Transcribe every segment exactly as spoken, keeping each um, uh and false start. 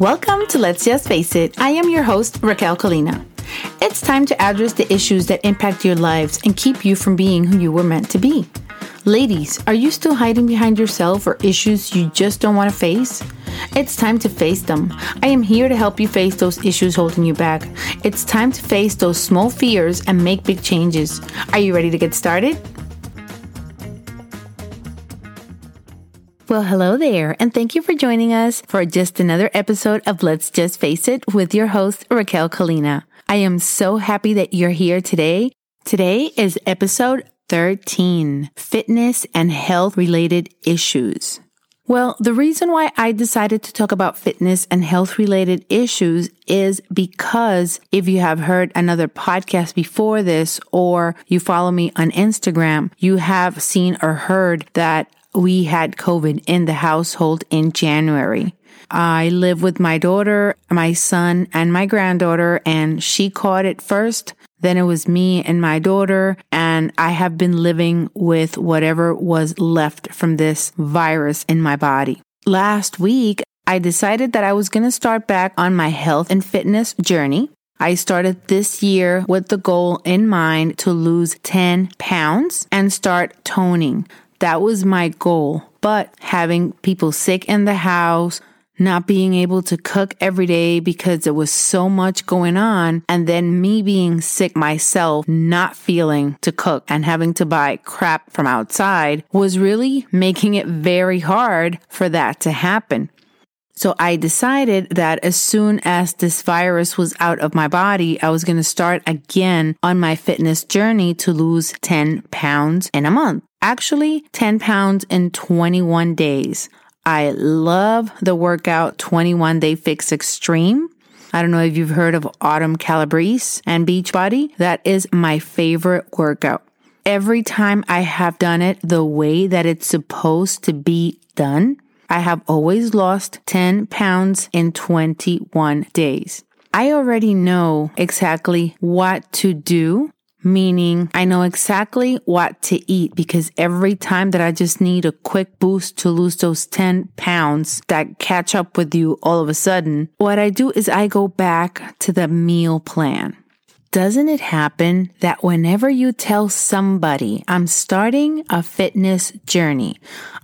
Welcome to Let's Just Face It. I am your host, Raquel Kalina. It's time to address the issues that impact your lives and keep you from being who you were meant to be. Ladies, are you still hiding behind yourself or issues you just don't want to face? It's time to face them. I am here to help you face those issues holding you back. It's time to face those small fears and make big changes. Are you ready to get started? Well, hello there, and thank you for joining us for just another episode of Let's Just Face It with your host, Raquel Kalina. I am so happy that you're here today. Today is episode thirteen, Fitness and Health-Related Issues. Well, the reason why I decided to talk about fitness and health-related issues is because if you have heard another podcast before this or you follow me on Instagram, you have seen or heard that we had COVID in the household in January. I live with my daughter, my son, and my granddaughter, and she caught it first. Then it was me and my daughter, and I have been living with whatever was left from this virus in my body. Last week, I decided that I was going to start back on my health and fitness journey. I started this year with the goal in mind to lose ten pounds and start toning. That was my goal, but having people sick in the house, not being able to cook every day because there was so much going on, and then me being sick myself, not feeling to cook and having to buy crap from outside was really making it very hard for that to happen. So I decided that as soon as this virus was out of my body, I was going to start again on my fitness journey to lose ten pounds in a month. Actually, ten pounds in twenty-one days. I love the workout twenty-one Day Fix Extreme. I don't know if you've heard of Autumn Calabrese and Beach Body. That is my favorite workout. Every time I have done it the way that it's supposed to be done, I have always lost ten pounds in twenty-one days. I already know exactly what to do, meaning I know exactly what to eat because every time that I just need a quick boost to lose those ten pounds that catch up with you all of a sudden, what I do is I go back to the meal plan. Doesn't it happen that whenever you tell somebody, I'm starting a fitness journey,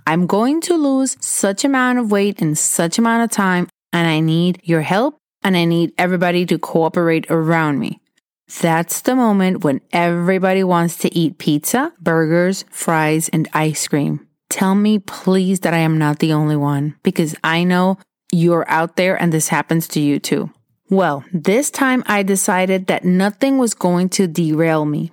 I'm going to lose such amount of weight in such amount of time, and I need your help, and I need everybody to cooperate around me. That's the moment when everybody wants to eat pizza, burgers, fries, and ice cream. Tell me, please, that I am not the only one, because I know you're out there and this happens to you too. Well, this time I decided that nothing was going to derail me.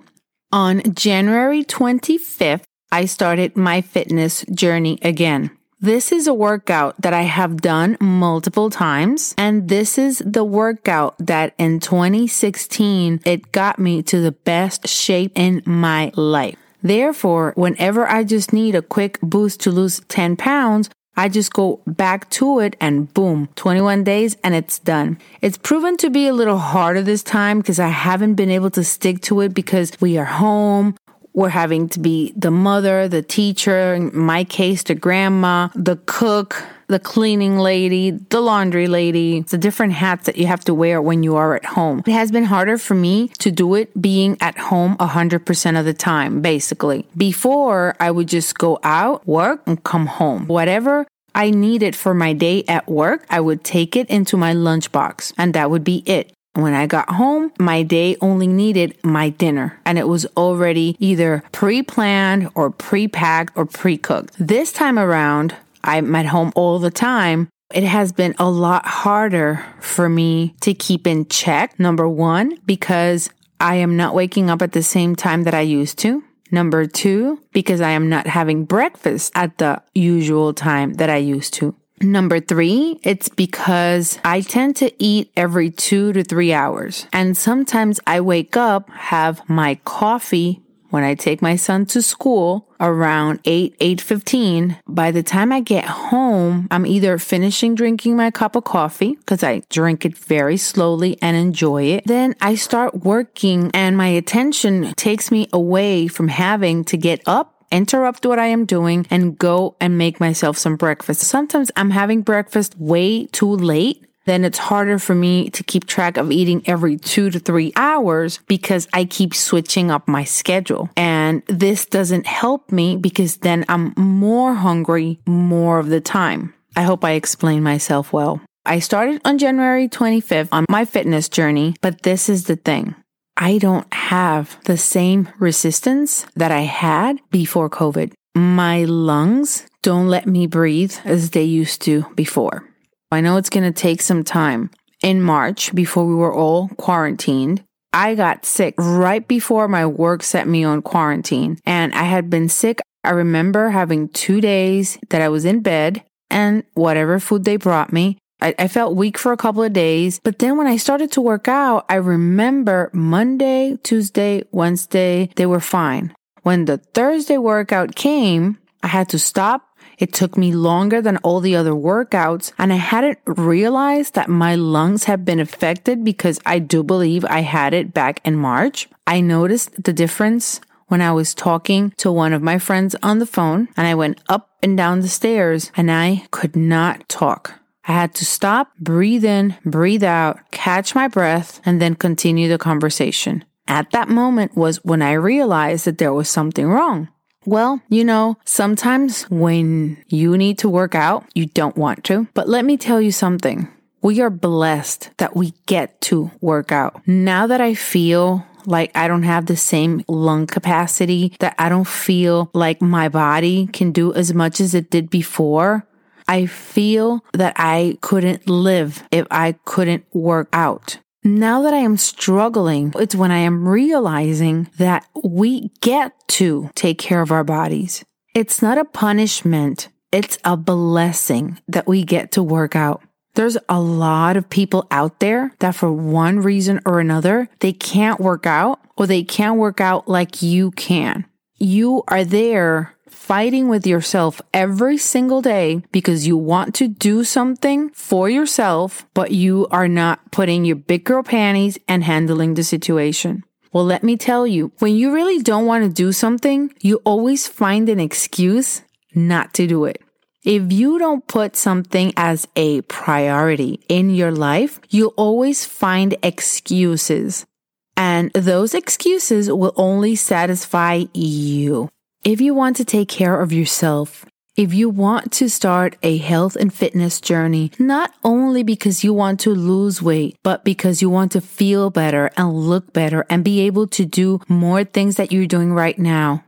On January twenty-fifth, I started my fitness journey again. This is a workout that I have done multiple times, and this is the workout that in twenty sixteen, it got me to the best shape in my life. Therefore, whenever I just need a quick boost to lose ten pounds, I just go back to it and boom, twenty-one days and it's done. It's proven to be a little harder this time because I haven't been able to stick to it because we are home. We're having to be the mother, the teacher, in my case, the grandma, the cook, the cleaning lady, the laundry lady. It's the different hats that you have to wear when you are at home. It has been harder for me to do it being at home one hundred percent of the time, basically. Before, I would just go out, work, and come home. Whatever I needed for my day at work, I would take it into my lunchbox, and that would be it. When I got home, my day only needed my dinner, and it was already either pre-planned or pre-packed or pre-cooked. This time around, I'm at home all the time. It has been a lot harder for me to keep in check, number one, because I am not waking up at the same time that I used to. Number two, because I am not having breakfast at the usual time that I used to. Number three, it's because I tend to eat every two to three hours. And sometimes I wake up, have my coffee when I take my son to school around eight, eight fifteen. By the time I get home, I'm either finishing drinking my cup of coffee because I drink it very slowly and enjoy it. Then I start working and my attention takes me away from having to get up, interrupt what I am doing, and go and make myself some breakfast. Sometimes I'm having breakfast way too late then it's harder for me to keep track of eating every two to three hours because I keep switching up my schedule. And this doesn't help me because then I'm more hungry more of the time. I hope I explained myself well. I started on January twenty-fifth on my fitness journey, but this is the thing. I don't have the same resistance that I had before COVID. My lungs don't let me breathe as they used to before. I know it's going to take some time. In March, before we were all quarantined, I got sick right before my work set me on quarantine. And I had been sick. I remember having two days that I was in bed and whatever food they brought me. I, I felt weak for a couple of days. But then when I started to work out, I remember Monday, Tuesday, Wednesday, they were fine. When the Thursday workout came, I had to stop. It took me longer than all the other workouts, and I hadn't realized that my lungs had been affected because I do believe I had it back in March. I noticed the difference when I was talking to one of my friends on the phone, and I went up and down the stairs, and I could not talk. I had to stop, breathe in, breathe out, catch my breath, and then continue the conversation. At that moment was when I realized that there was something wrong. Well, you know, sometimes when you need to work out, you don't want to. But let me tell you something. We are blessed that we get to work out. Now that I feel like I don't have the same lung capacity, that I don't feel like my body can do as much as it did before, I feel that I couldn't live if I couldn't work out. Now that I am struggling, it's when I am realizing that we get to take care of our bodies. It's not a punishment. It's a blessing that we get to work out. There's a lot of people out there that for one reason or another, they can't work out or they can't work out like you can. You are there fighting with yourself every single day because you want to do something for yourself, but you are not putting your big girl panties and handling the situation. Well, let me tell you, when you really don't want to do something, you always find an excuse not to do it. If you don't put something as a priority in your life, you always find excuses. And those excuses will only satisfy you. If you want to take care of yourself, if you want to start a health and fitness journey, not only because you want to lose weight, but because you want to feel better and look better and be able to do more things that you're doing right now,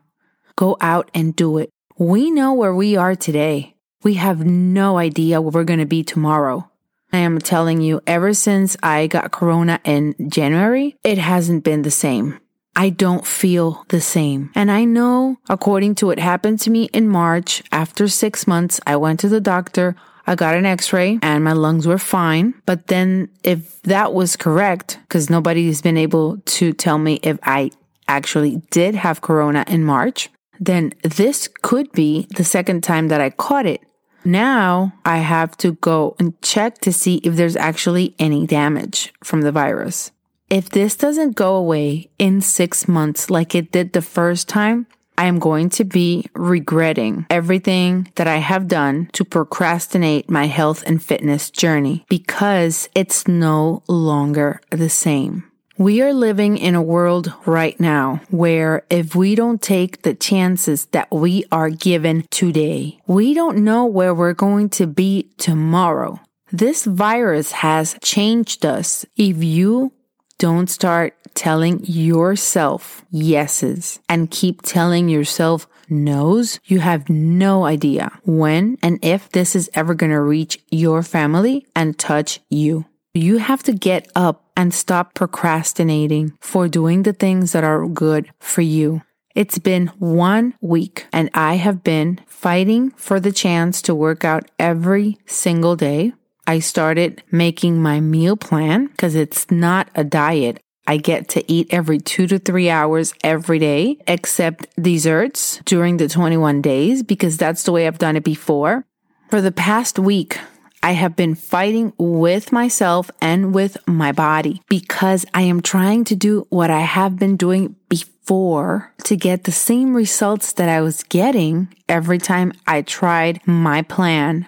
go out and do it. We know where we are today. We have no idea where we're going to be tomorrow. I am telling you, ever since I got corona in January, it hasn't been the same. I don't feel the same. And I know, according to what happened to me in March, after six months, I went to the doctor, I got an x-ray, and my lungs were fine. But then if that was correct, because nobody has been able to tell me if I actually did have corona in March, then this could be the second time that I caught it. Now I have to go and check to see if there's actually any damage from the virus. If this doesn't go away in six months like it did the first time, I am going to be regretting everything that I have done to procrastinate my health and fitness journey because it's no longer the same. We are living in a world right now where if we don't take the chances that we are given today, we don't know where we're going to be tomorrow. This virus has changed us. If you don't start telling yourself yeses and keep telling yourself noes, you have no idea when and if this is ever going to reach your family and touch you. You have to get up and stop procrastinating for doing the things that are good for you. It's been one week and I have been fighting for the chance to work out every single day. I started making my meal plan because it's not a diet. I get to eat every two to three hours every day, except desserts during the twenty-one days, because that's the way I've done it before. For the past week, I have been fighting with myself and with my body because I am trying to do what I have been doing before to get the same results that I was getting every time I tried my plan.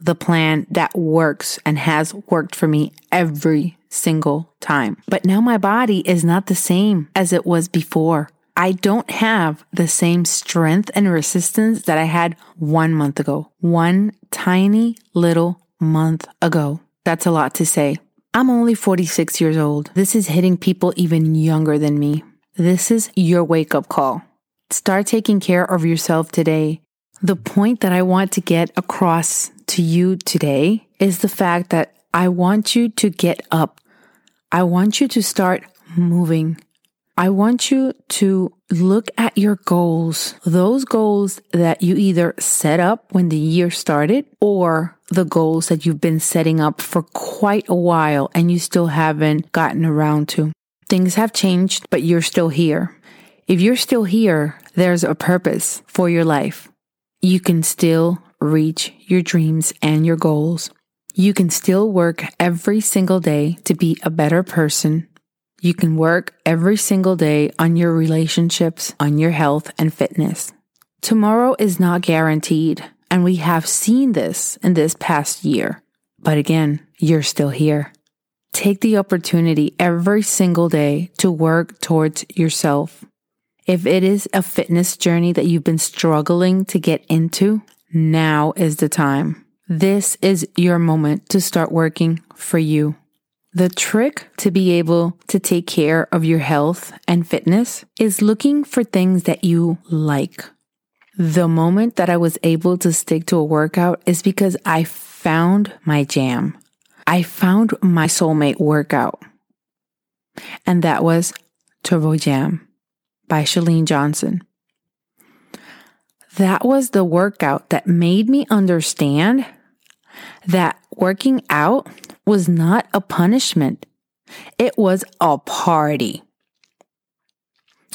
the plan that works and has worked for me every single time. But now my body is not the same as it was before. I don't have the same strength and resistance that I had one month ago. One tiny little month ago. That's a lot to say. I'm only forty-six years old. This is hitting people even younger than me. This is your wake-up call. Start taking care of yourself today. The point that I want to get across to you today is the fact that I want you to get up. I want you to start moving. I want you to look at your goals, those goals that you either set up when the year started or the goals that you've been setting up for quite a while and you still haven't gotten around to. Things have changed, but you're still here. If you're still here, there's a purpose for your life. You can still reach your dreams and your goals. You can still work every single day to be a better person. You can work every single day on your relationships, on your health and fitness. Tomorrow is not guaranteed, and we have seen this in this past year. But again, you're still here. Take the opportunity every single day to work towards yourself. If it is a fitness journey that you've been struggling to get into, now is the time. This is your moment to start working for you. The trick to be able to take care of your health and fitness is looking for things that you like. The moment that I was able to stick to a workout is because I found my jam. I found my soulmate workout. And that was Turbo Jam by Chalene Johnson. That was the workout that made me understand that working out was not a punishment. It was a party.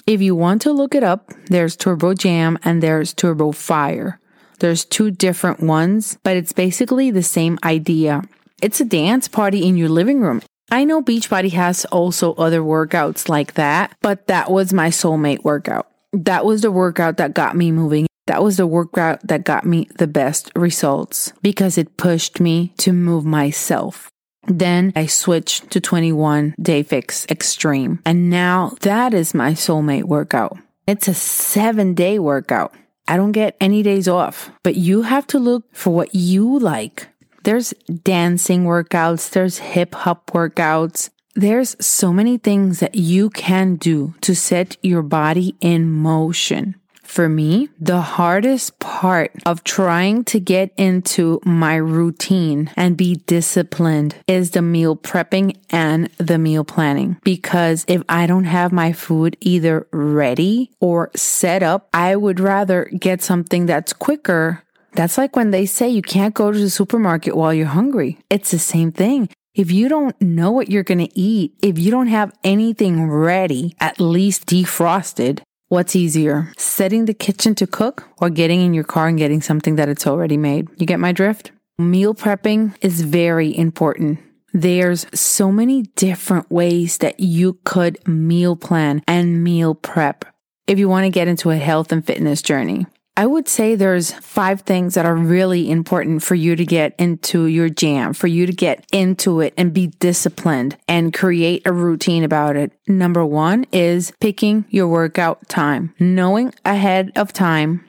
If you want to look it up, there's Turbo Jam and there's Turbo Fire. There's two different ones, but it's basically the same idea. It's a dance party in your living room. I know Beach Body has also other workouts like that, but that was my soulmate workout. That was the workout that got me moving. That was the workout that got me the best results because it pushed me to move myself. Then I switched to twenty-one Day Fix Extreme. And now that is my soulmate workout. It's a seven day workout. I don't get any days off, but you have to look for what you like. There's dancing workouts. There's hip hop workouts. There's so many things that you can do to set your body in motion. For me, the hardest part of trying to get into my routine and be disciplined is the meal prepping and the meal planning. Because if I don't have my food either ready or set up, I would rather get something that's quicker. That's like when they say you can't go to the supermarket while you're hungry. It's the same thing. If you don't know what you're going to eat, if you don't have anything ready, at least defrosted, what's easier, setting the kitchen to cook or getting in your car and getting something that it's already made? You get my drift? Meal prepping is very important. There's so many different ways that you could meal plan and meal prep if you want to get into a health and fitness journey. I would say there's five things that are really important for you to get into your jam, for you to get into it and be disciplined and create a routine about it. Number one is picking your workout time, knowing ahead of time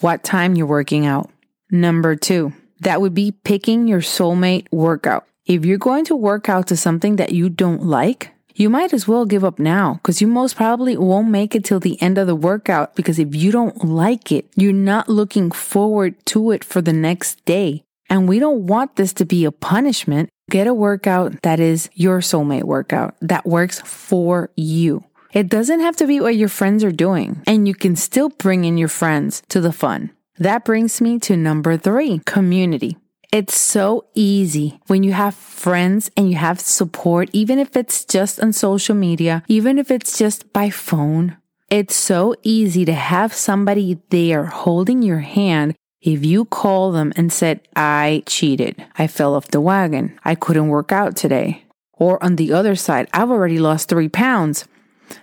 what time you're working out. Number two, that would be picking your soulmate workout. If you're going to work out to something that you don't like, you might as well give up now because you most probably won't make it till the end of the workout because if you don't like it, you're not looking forward to it for the next day. And we don't want this to be a punishment. Get a workout that is your soulmate workout that works for you. It doesn't have to be what your friends are doing, and you can still bring in your friends to the fun. That brings me to number three, community. It's so easy when you have friends and you have support, even if it's just on social media, even if it's just by phone. It's so easy to have somebody there holding your hand if you call them and said, I cheated. I fell off the wagon. I couldn't work out today. Or on the other side, I've already lost three pounds.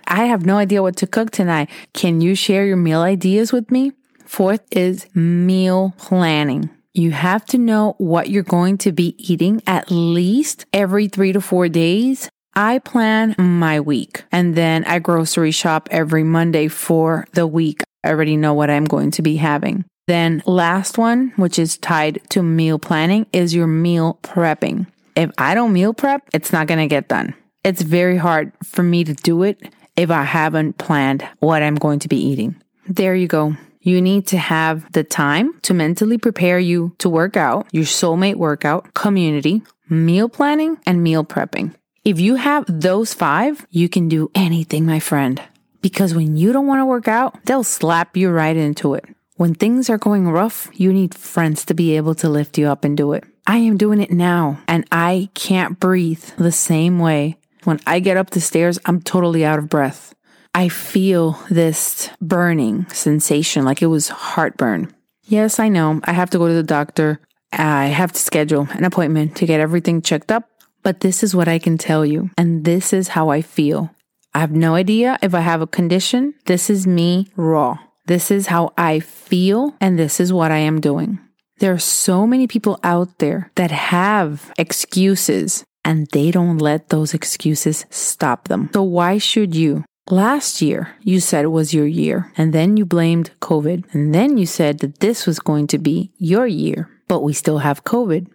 I have no idea what to cook tonight. Can you share your meal ideas with me? Fourth is meal planning. You have to know what you're going to be eating at least every three to four days. I plan my week and then I grocery shop every Monday for the week. I already know what I'm going to be having. Then last one, which is tied to meal planning, is your meal prepping. If I don't meal prep, it's not going to get done. It's very hard for me to do it if I haven't planned what I'm going to be eating. There you go. You need to have the time to mentally prepare you to work out, your soulmate workout, community, meal planning, and meal prepping. If you have those five, you can do anything, my friend. Because when you don't want to work out, they'll slap you right into it. When things are going rough, you need friends to be able to lift you up and do it. I am doing it now, and I can't breathe the same way. When I get up the stairs, I'm totally out of breath. I feel this burning sensation like it was heartburn. Yes, I know. I have to go to the doctor. I have to schedule an appointment to get everything checked up. But this is what I can tell you, and this is how I feel. I have no idea if I have a condition. This is me raw. This is how I feel, and this is what I am doing. There are so many people out there that have excuses, and they don't let those excuses stop them. So why should you? Last year, you said it was your year, and then you blamed COVID, and then you said that this was going to be your year, but we still have COVID.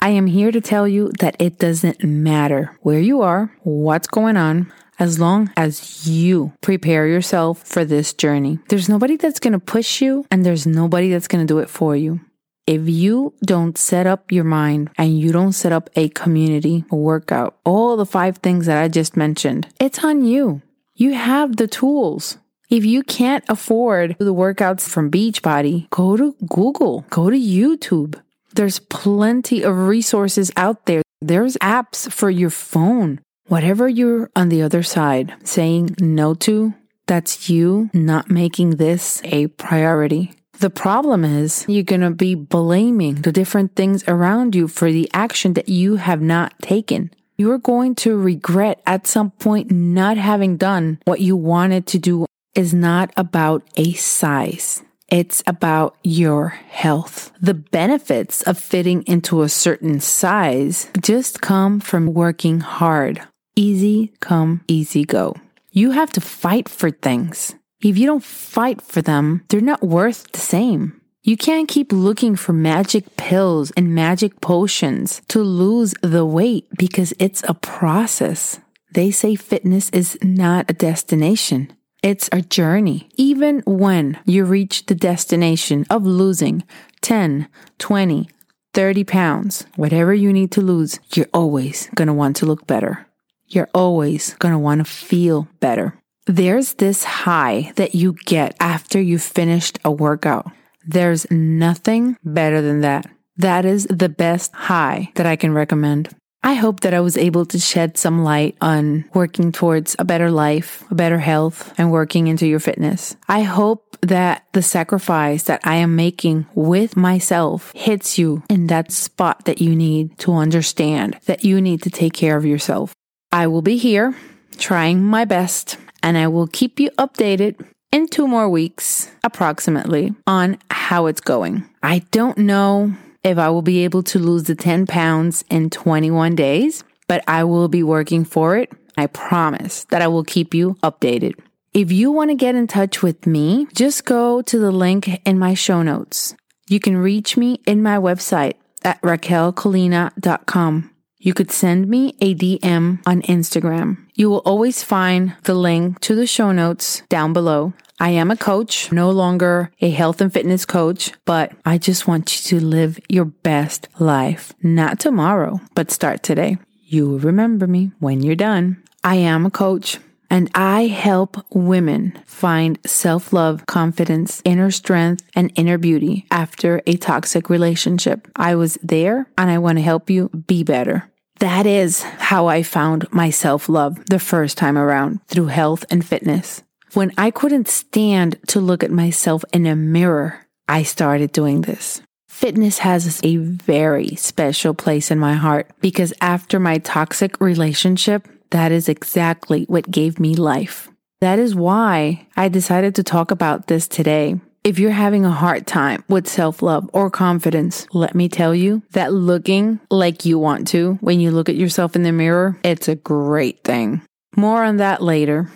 I am here to tell you that it doesn't matter where you are, what's going on, as long as you prepare yourself for this journey. There's nobody that's going to push you, and there's nobody that's going to do it for you. If you don't set up your mind and you don't set up a community, a workout, all the five things that I just mentioned, it's on you. You have the tools. If you can't afford the workouts from Beach Body, go to Google, go to YouTube. There's plenty of resources out there. There's apps for your phone. Whatever you're on the other side saying no to, that's you not making this a priority. The problem is you're going to be blaming the different things around you for the action that you have not taken. You're going to regret at some point not having done what you wanted to do. It's not about a size. It's about your health. The benefits of fitting into a certain size just come from working hard. Easy come, easy go. You have to fight for things. If you don't fight for them, they're not worth the same. You can't keep looking for magic pills and magic potions to lose the weight because it's a process. They say fitness is not a destination. It's a journey. Even when you reach the destination of losing ten, twenty, thirty pounds, whatever you need to lose, you're always going to want to look better. You're always going to want to feel better. There's this high that you get after you've finished a workout. There's nothing better than that. That is the best high that I can recommend. I hope that I was able to shed some light on working towards a better life, a better health, and working into your fitness. I hope that the sacrifice that I am making with myself hits you in that spot that you need to understand that you need to take care of yourself. I will be here trying my best, and I will keep you updated in two more weeks, approximately, on how it's going. I don't know if I will be able to lose the ten pounds in twenty-one days, but I will be working for it. I promise that I will keep you updated. If you want to get in touch with me, just go to the link in my show notes. You can reach me in my website at raquel colina dot com. You could send me a D M on Instagram. You will always find the link to the show notes down below. I am a coach, no longer a health and fitness coach, but I just want you to live your best life. Not tomorrow, but start today. You will remember me when you're done. I am a coach, and I help women find self-love, confidence, inner strength, and inner beauty after a toxic relationship. I was there, and I want to help you be better. That is how I found my self-love the first time around, through health and fitness. When I couldn't stand to look at myself in a mirror, I started doing this. Fitness has a very special place in my heart because after my toxic relationship, that is exactly what gave me life. That is why I decided to talk about this today. If you're having a hard time with self-love or confidence, let me tell you that looking like you want to when you look at yourself in the mirror, it's a great thing. More on that later.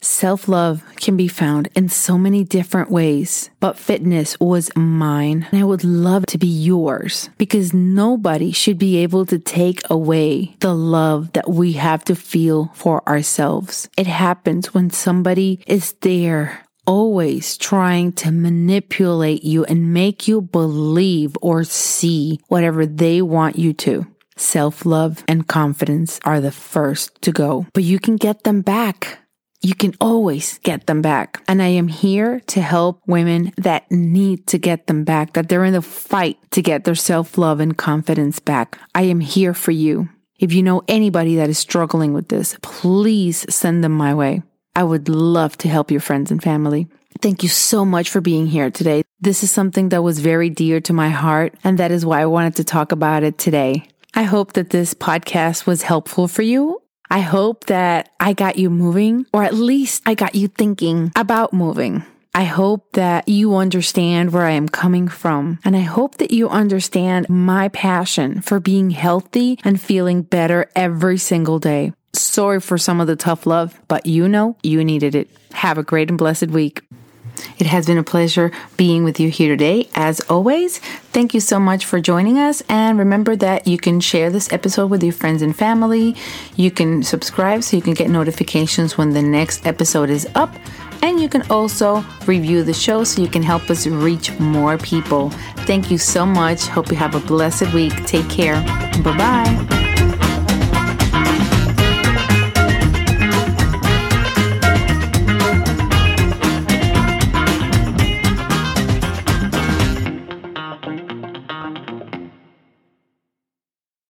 Self-love can be found in so many different ways, but fitness was mine, and I would love to be yours, because nobody should be able to take away the love that we have to feel for ourselves. It happens when somebody is there, always trying to manipulate you and make you believe or see whatever they want you to. Self-love and confidence are the first to go, but you can get them back. You can always get them back. And I am here to help women that need to get them back, that they're in the fight to get their self-love and confidence back. I am here for you. If you know anybody that is struggling with this, please send them my way. I would love to help your friends and family. Thank you so much for being here today. This is something that was very dear to my heart, and that is why I wanted to talk about it today. I hope that this podcast was helpful for you. I hope that I got you moving, or at least I got you thinking about moving. I hope that you understand where I am coming from, and I hope that you understand my passion for being healthy and feeling better every single day. Sorry for some of the tough love, but you know you needed it. Have a great and blessed week. It has been a pleasure being with you here today. As always, thank you so much for joining us. And remember that you can share this episode with your friends and family. You can subscribe so you can get notifications when the next episode is up. And you can also review the show so you can help us reach more people. Thank you so much. Hope you have a blessed week. Take care. Bye-bye.